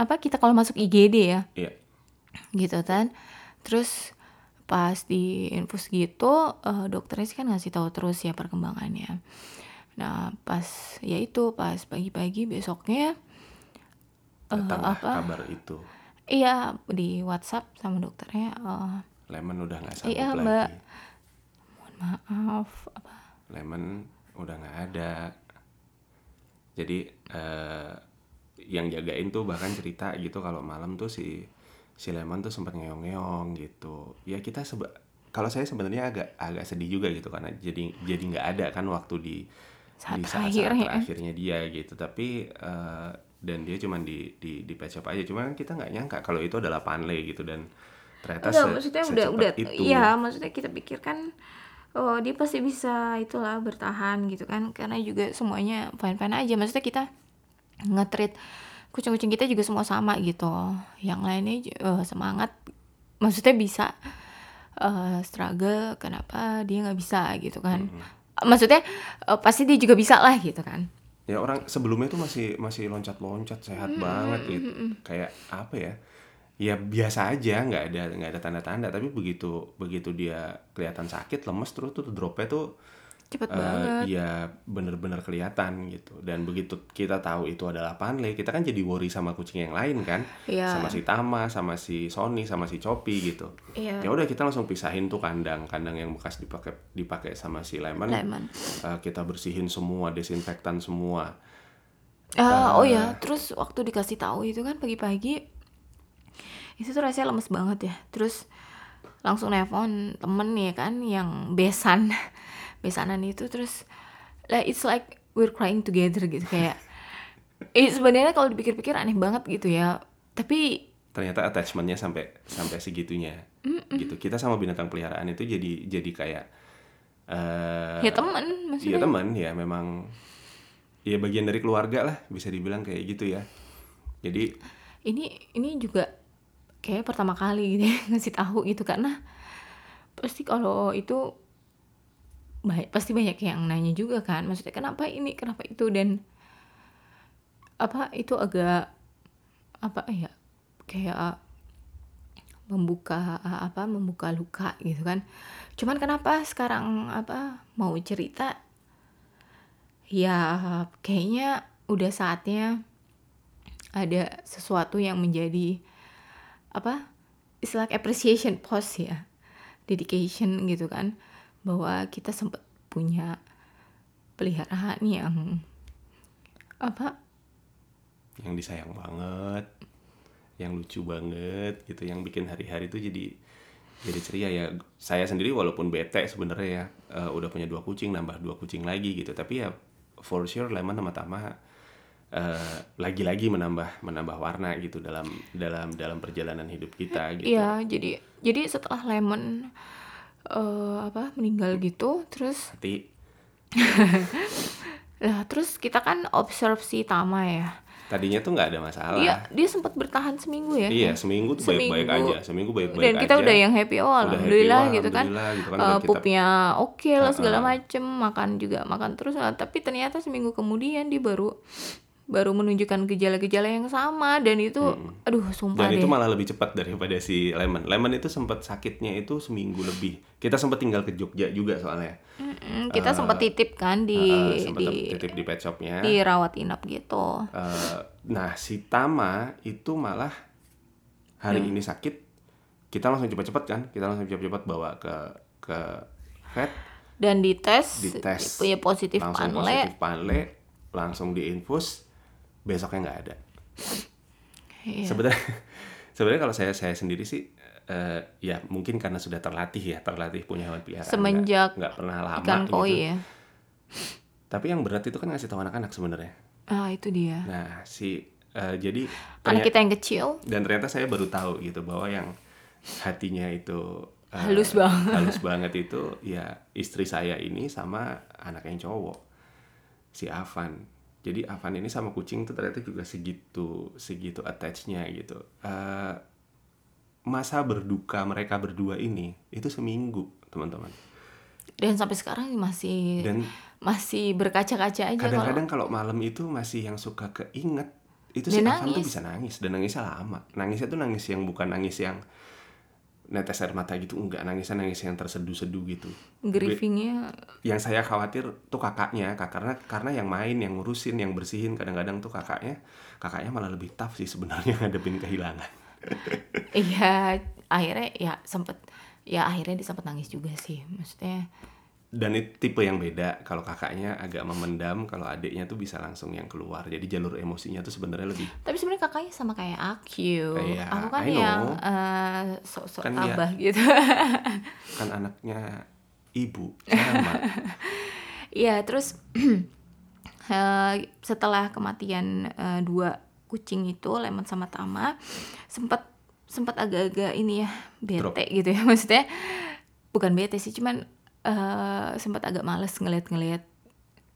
apa kita kalau masuk IGD ya, yeah, gitu kan. Terus pas diinfus gitu dokternya sih kan ngasih tahu terus ya perkembangannya. Nah pas pagi-pagi besoknya datanglah kabar itu. Iya, di WhatsApp sama dokternya. Lemon udah nggak sanggup lagi. Mbak, mohon maaf. Lemon udah nggak ada. Jadi yang jagain tuh bahkan cerita gitu kalau malam tuh si Lemon tuh sempat ngeong-ngeong gitu. Ya kita kalau saya sebenarnya agak sedih juga gitu karena jadi nggak ada kan waktu di saat-saat terakhirnya dia gitu. Tapi dan dia cuma di pet shop aja, cuma kita nggak nyangka kalau itu adalah panle gitu, dan ternyata maksudnya udah itu. Iya, maksudnya kita pikirkan dia pasti bisa itulah bertahan gitu kan, karena juga semuanya fine-fine aja. Maksudnya kita nge-treat kucing-kucing kita juga semua sama gitu, yang lainnya semangat, maksudnya bisa struggle, kenapa dia nggak bisa gitu kan. Maksudnya pasti dia juga bisa lah gitu kan. Ya orang sebelumnya tuh masih loncat-loncat sehat banget gitu. Kayak apa ya? Ya biasa aja, nggak ada tanda-tanda. Tapi begitu dia kelihatan sakit, lemes, terus tuh dropnya tuh cepet banget. Ya bener-bener kelihatan gitu. Dan begitu kita tahu itu adalah panle, kita kan jadi worry sama kucing yang lain kan. Yeah. Sama si Tama, sama si Sony, sama si Choppy gitu. Yeah. Ya udah kita langsung pisahin tuh kandang yang bekas dipakai sama si Lemon. Kita bersihin semua, desinfektan semua. Terus waktu dikasih tahu itu kan pagi-pagi, itu tuh rasanya lemes banget ya. Terus langsung nelfon temen ya kan yang besanan itu, terus like it's like we're crying together gitu, kayak sebenarnya kalau dipikir-pikir aneh banget gitu ya, tapi ternyata attachmentnya sampai segitunya. Gitu kita sama binatang peliharaan itu jadi kayak ya teman, maksudnya ya teman ya, memang ya bagian dari keluarga lah bisa dibilang kayak gitu ya. Jadi ini juga kayak pertama kali gitu ya, ngasih tahu gitu, karena pasti kalau itu pasti banyak yang nanya juga kan, maksudnya kenapa ini, kenapa itu, dan apa itu agak apa ya, kayak membuka luka gitu kan. Cuman kenapa sekarang apa mau cerita ya, kayaknya udah saatnya ada sesuatu yang menjadi apa istilah appreciation post ya, dedication gitu kan, bahwa kita sempat punya peliharaan yang apa, yang disayang banget, yang lucu banget gitu, yang bikin hari-hari tuh jadi ceria ya. Saya sendiri walaupun bete sebenarnya ya, udah punya 2 kucing, nambah 2 kucing lagi gitu, tapi ya for sure Lemon sama Tama lagi-lagi menambah warna gitu dalam perjalanan hidup kita gitu. Iya, jadi setelah Lemon meninggal gitu, terus lah terus kita kan observasi Tama ya. Tadinya tuh nggak ada masalah. Iya, dia sempat bertahan seminggu ya. Iya, seminggu tuh baik-baik aja, dan kita aja. Udah yang happy, oh alhamdulillah, happy, gitu kan. Pupnya oke lah segala macem, makan terus. Tapi ternyata seminggu kemudian dia baru baru menunjukkan gejala-gejala yang sama, dan itu aduh sumpah dan deh. Itu malah lebih cepat daripada si Lemon itu sempat sakitnya itu seminggu lebih. Kita sempat tinggal ke Jogja juga soalnya. Kita sempat titip kan titip di pet shopnya, di rawat inap gitu. Nah si Tama itu malah hari ini sakit, kita langsung cepat-cepat kan, kita langsung cepat-cepat bawa ke vet dan dites ya, positif panle langsung diinfus. Besoknya nggak ada. Yeah. Sebenarnya kalau saya sendiri sih, ya mungkin karena sudah terlatih punya hewan peliharaan. Semenjak nggak pernah lama ikan koi gitu. Ya. Tapi yang berat itu kan ngasih tahu anak-anak sebenarnya. Ah itu dia. Nah si jadi anak kita yang kecil. Dan ternyata saya baru tahu gitu bahwa yang hatinya itu halus banget itu ya istri saya ini sama anak yang cowok si Afan. Jadi Avan ini sama kucing tuh ternyata juga segitu attach-nya gitu. Masa berduka mereka berdua ini itu seminggu, teman-teman. Dan sampai sekarang masih berkaca-kaca aja. Kadang-kadang kalau malam itu masih yang suka keinget itu si Avan tuh bisa nangis, dan nangisnya lama. Nangisnya tuh nangis yang bukan nangis yang netes air mata gitu, enggak, nangisnya yang terseduh-seduh gitu. Grievingnya yang saya khawatir tuh kakaknya, karena yang main, yang ngurusin, yang bersihin, kadang-kadang tuh kakaknya malah lebih tough sih sebenarnya ngadepin kehilangan. Iya, akhirnya akhirnya dia sempat nangis juga sih, maksudnya. Dan itu tipe yang beda, kalau kakaknya agak memendam, kalau adiknya tuh bisa langsung yang keluar. Jadi jalur emosinya tuh sebenarnya lebih. Tapi sebenarnya kakaknya sama kayak aku kan yang sok-sok kan tabah dia, gitu. Kan anaknya ibu sama. Iya, terus setelah kematian dua kucing itu, Lemon sama Tama, sempat agak-agak ini ya, bete gitu ya, maksudnya bukan bete sih, cuman sempat agak males ngeliat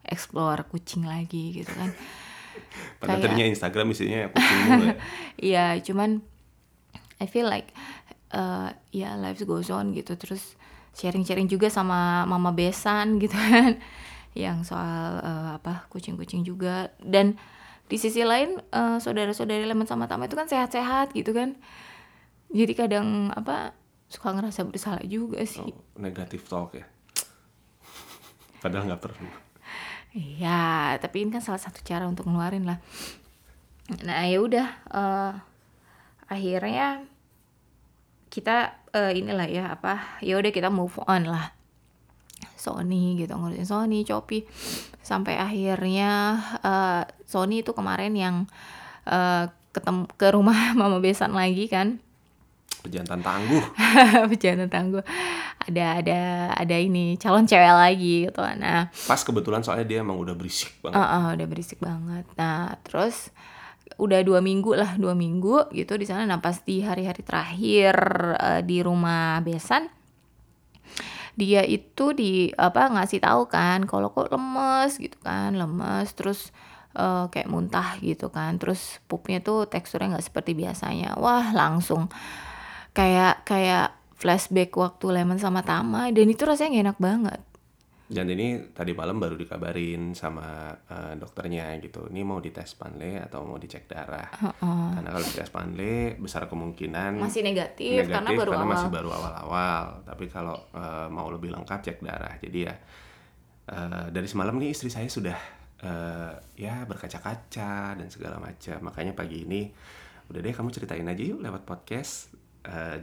explore kucing lagi gitu kan. Padahal tadinya Instagram isinya kucing mulu ya. Iya, cuman I feel like life goes on gitu. Terus sharing juga sama Mama Besan gitu kan, yang soal kucing-kucing juga. Dan di sisi lain saudara-saudari Lemon sama Tama itu kan sehat-sehat gitu kan. Jadi kadang suka ngerasa bersalah juga sih. Oh, negative talk ya. Padahal nggak perlu. Iya, tapi ini kan salah satu cara untuk ngeluarin lah. Nah ya udah, akhirnya kita ya udah kita move on lah. Sony gitu, ngurusin Sony, Choppy, sampai akhirnya Sony itu kemarin yang ke rumah Mama Besan lagi kan. Pejantan tangguh. Ada ini calon cewek lagi gitu. Nah, pas kebetulan soalnya dia emang udah berisik banget. Udah berisik banget. Nah, terus udah 2 minggu gitu di sana. Nah, pas di hari-hari terakhir di rumah Besan, dia itu ngasih tahu kan kalau kok lemes gitu kan, terus kayak muntah gitu kan. Terus pupnya tuh teksturnya nggak seperti biasanya. Wah, langsung kayak flashback waktu Lemon sama Tama, dan itu rasanya gak enak banget. Dan ini tadi malam baru dikabarin sama dokternya gitu, ini mau dites panle atau mau dicek darah. Karena kalau dites panle besar kemungkinan masih negatif karena masih baru awal-awal. Tapi kalau mau lebih lengkap cek darah. Jadi ya dari semalam nih istri saya sudah berkaca-kaca dan segala macam. Makanya pagi ini udah deh kamu ceritain aja yuk lewat podcast.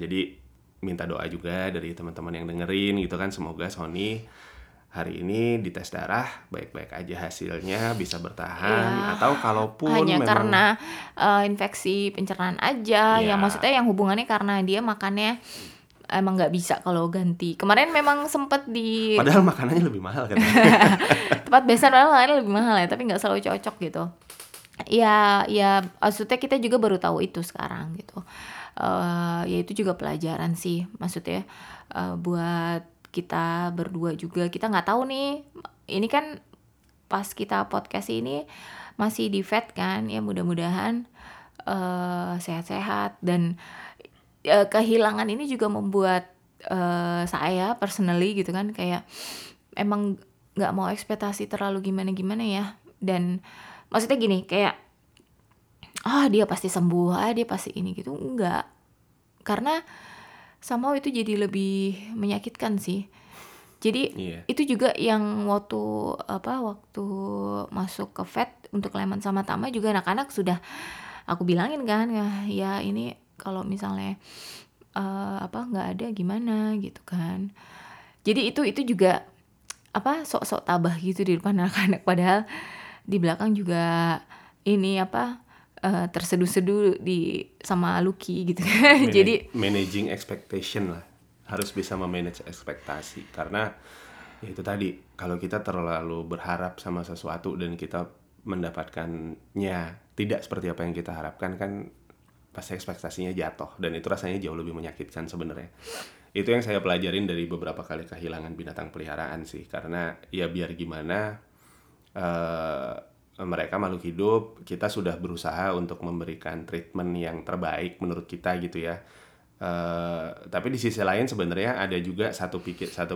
Jadi minta doa juga dari teman-teman yang dengerin gitu kan, semoga Sony hari ini dites darah baik-baik aja hasilnya, bisa bertahan, atau kalaupun hanya memang karena infeksi pencernaan aja ya. Yang maksudnya yang hubungannya karena dia makannya emang nggak bisa kalau ganti. Kemarin memang sempet padahal makanannya lebih mahal kan. Tempat besar makanannya lebih mahal ya, tapi nggak selalu cocok gitu. Ya maksudnya kita juga baru tahu itu sekarang gitu. Ya itu juga pelajaran sih, maksudnya buat kita berdua juga. Kita nggak tahu nih, ini kan pas kita podcast ini masih di vet kan ya, mudah-mudahan sehat-sehat. Dan kehilangan ini juga membuat saya personally gitu kan, kayak emang nggak mau ekspektasi terlalu gimana-gimana ya. Dan Maksudnya gini, kayak dia pasti sembuh, dia pasti ini gitu, enggak. Karena somehow itu jadi lebih menyakitkan sih. Jadi itu juga yang waktu masuk ke vet untuk Lemon sama Tama juga anak-anak sudah aku bilangin kan, ya ini kalau misalnya nggak ada gimana gitu kan. Jadi itu juga sok-sok tabah gitu di depan anak-anak, padahal di belakang juga ini terseduh-seduh di sama Lucky gitu kan. Jadi managing expectation lah. Harus bisa memanage ekspektasi, karena ya itu tadi, kalau kita terlalu berharap sama sesuatu dan kita mendapatkannya tidak seperti apa yang kita harapkan, kan pasti ekspektasinya jatuh, dan itu rasanya jauh lebih menyakitkan sebenarnya. Itu yang saya pelajarin dari beberapa kali kehilangan binatang peliharaan sih, karena ya biar gimana mereka makhluk hidup, kita sudah berusaha untuk memberikan treatment yang terbaik menurut kita gitu ya. Tapi di sisi lain sebenarnya ada juga satu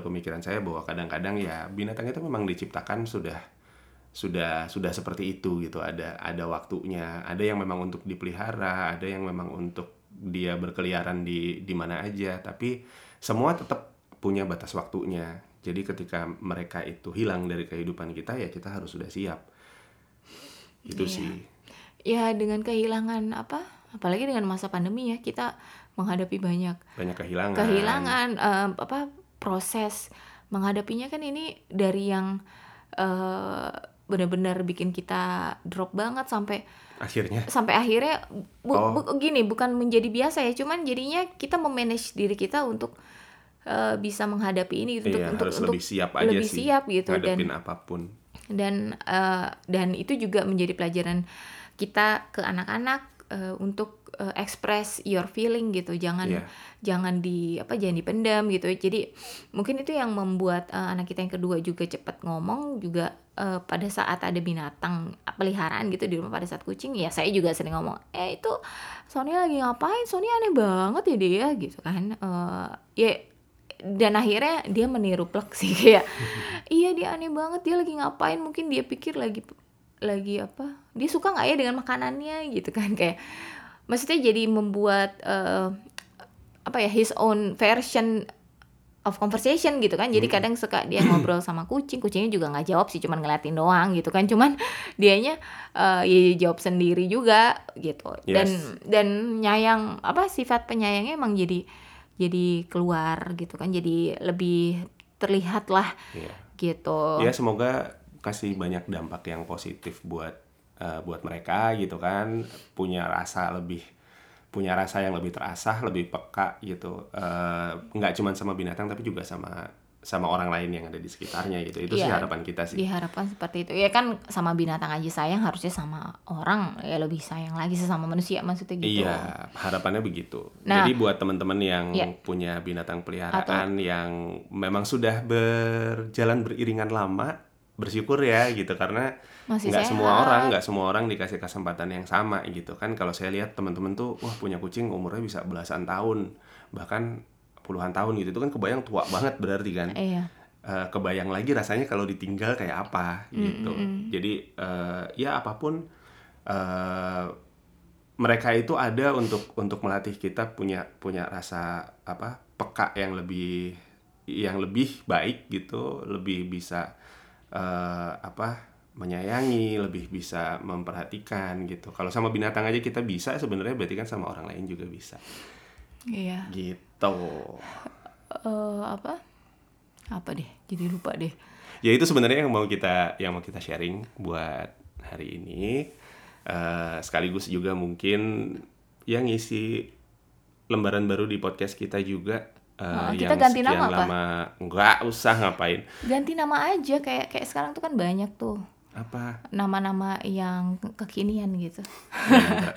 pemikiran saya bahwa kadang-kadang ya binatang itu memang diciptakan sudah seperti itu gitu, ada waktunya, ada yang memang untuk dipelihara, ada yang memang untuk dia berkeliaran di mana aja, tapi semua tetap punya batas waktunya. Jadi ketika mereka itu hilang dari kehidupan kita, ya kita harus sudah siap. Itu sih. Ya dengan kehilangan apalagi dengan masa pandemi ya, kita menghadapi banyak kehilangan proses menghadapinya kan, ini dari yang benar-benar bikin kita drop banget sampai akhirnya gini, bukan menjadi biasa ya, cuman jadinya kita memanage diri kita untuk bisa menghadapi ini gitu, untuk lebih siap aja, lebih sih siap gitu, ngadepin apapun. Dan itu juga menjadi pelajaran kita ke anak-anak untuk express your feeling gitu, jangan dipendam gitu. Jadi mungkin itu yang membuat anak kita yang kedua juga cepat ngomong juga pada saat ada binatang peliharaan gitu di rumah, pada saat kucing ya saya juga sering ngomong, itu Sonia lagi ngapain, Sonia aneh banget ya dia gitu kan, dan akhirnya dia meniru Plek sih kayak iya dia aneh banget, dia lagi ngapain, mungkin dia pikir lagi dia suka nggak ya dengan makanannya gitu kan, kayak maksudnya jadi membuat his own version of conversation gitu kan. Jadi kadang suka dia ngobrol sama kucingnya juga nggak jawab sih, cuman ngeliatin doang gitu kan, cuman dianya jawab sendiri juga gitu. Dan nyayang sifat penyayangnya emang jadi keluar gitu kan, jadi lebih terlihat lah gitu ya. Semoga kasih banyak dampak yang positif buat mereka gitu kan, punya rasa yang lebih terasah, lebih peka gitu, nggak cuma sama binatang tapi juga sama orang lain yang ada di sekitarnya gitu. Itu sih harapan kita sih, diharapkan seperti itu ya kan. Sama binatang aja sayang, harusnya sama orang ya lebih sayang lagi sesama manusia, maksudnya gitu. Iya, harapannya begitu. Nah, jadi buat teman-teman yang punya binatang peliharaan yang memang sudah berjalan beriringan lama, bersyukur ya gitu, karena nggak semua orang dikasih kesempatan yang sama gitu kan. Kalau saya lihat teman-teman tuh punya kucing umurnya bisa belasan tahun, bahkan puluhan tahun gitu, itu kan kebayang tua banget berarti kan. Kebayang lagi rasanya kalau ditinggal kayak apa gitu. Jadi apapun mereka itu ada untuk melatih kita punya rasa peka yang lebih baik gitu, lebih bisa menyayangi, lebih bisa memperhatikan gitu. Kalau sama binatang aja kita bisa, sebenarnya berarti kan sama orang lain juga bisa. Iya. Gitu. Apa deh? Jadi lupa deh. Ya itu sebenarnya yang mau kita sharing buat hari ini. Sekaligus juga mungkin yang ngisi lembaran baru di podcast kita juga. Kita ganti nama apa? Nggak usah, ngapain ganti nama aja, kayak sekarang tuh kan banyak tuh nama-nama yang kekinian gitu.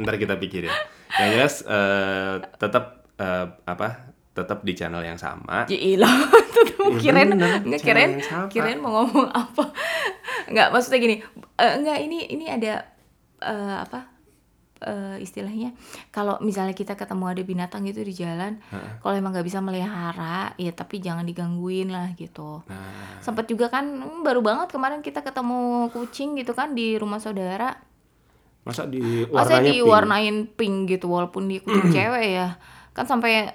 Ntar kita pikirin yang jelas. Tetap di channel yang sama. Gila, tuh kirain mau ngomong apa. Nggak, maksudnya gini, nggak, ini ada istilahnya, kalau misalnya kita ketemu ada binatang gitu di jalan, kalau emang nggak bisa melihara ya tapi jangan digangguin lah gitu. Sempat juga kan baru banget kemarin kita ketemu kucing gitu kan di rumah saudara, Masa diwarnain pink gitu walaupun diikutin cewek ya. Kan sampai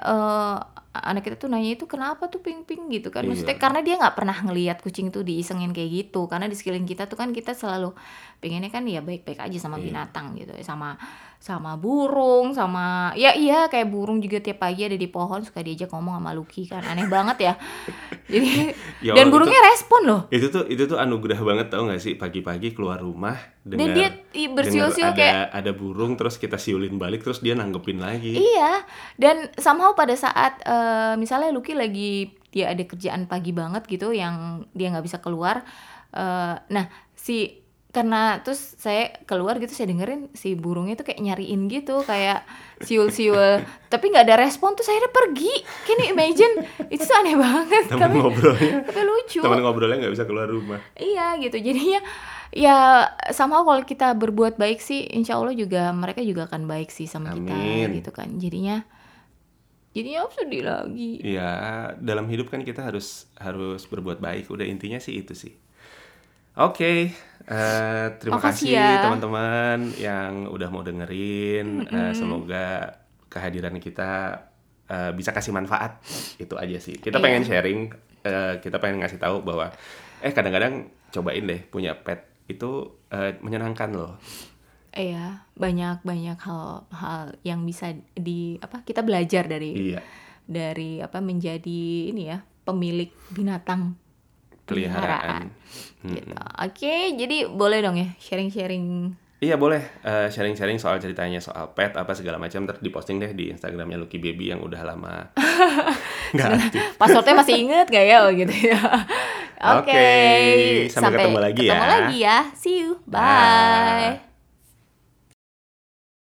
anak kita tuh nanya itu kenapa tuh pink-pink gitu kan. Maksudnya karena dia gak pernah ngelihat kucing tuh diisengin kayak gitu. Karena di sekeliling kita tuh kan kita selalu pengennya kan ya baik-baik aja sama binatang gitu. Sama burung, sama ya iya kayak burung juga tiap pagi ada di pohon suka diajak ngomong sama Lucky kan. Aneh banget ya. Jadi ya, dan burungnya itu, respon loh. Itu tuh anugerah banget tau gak sih, pagi-pagi keluar rumah dengar, dan dia bersiul-siul kayak ada burung terus kita siulin balik terus dia nanggepin lagi. Iya. Dan somehow pada saat misalnya Lucky lagi dia ada kerjaan pagi banget gitu yang dia nggak bisa keluar, karena terus saya keluar gitu saya dengerin si burungnya tuh kayak nyariin gitu kayak siul-siul tapi nggak ada respon tuh saya udah pergi. Can you imagine? Itu tuh aneh banget. Tapi lucu. Teman ngobrolnya nggak bisa keluar rumah. Iya gitu jadinya ya sama kalau kita berbuat baik sih insya Allah juga mereka juga akan baik sih sama kita gitu kan jadinya. Jadinya aku sedih lagi. Iya, dalam hidup kan kita harus berbuat baik. Udah intinya sih itu sih. Oke, terima kasih ya, teman-teman yang udah mau dengerin. Semoga kehadiran kita bisa kasih manfaat. Itu aja sih. Kita pengen sharing, kita pengen ngasih tahu bahwa kadang-kadang cobain deh punya pet itu menyenangkan loh. Iya, banyak hal yang bisa kita belajar dari menjadi ini ya, pemilik binatang peliharaan. Gitu. Oke, jadi boleh dong ya sharing-sharing. Iya, boleh sharing-sharing soal ceritanya, soal pet apa segala macam, terus diposting deh di Instagramnya Lucky Baby yang udah lama. Enggak. Passwordnya masih inget gak ya gitu ya. Oke, sampai ketemu lagi ya. See you. Bye.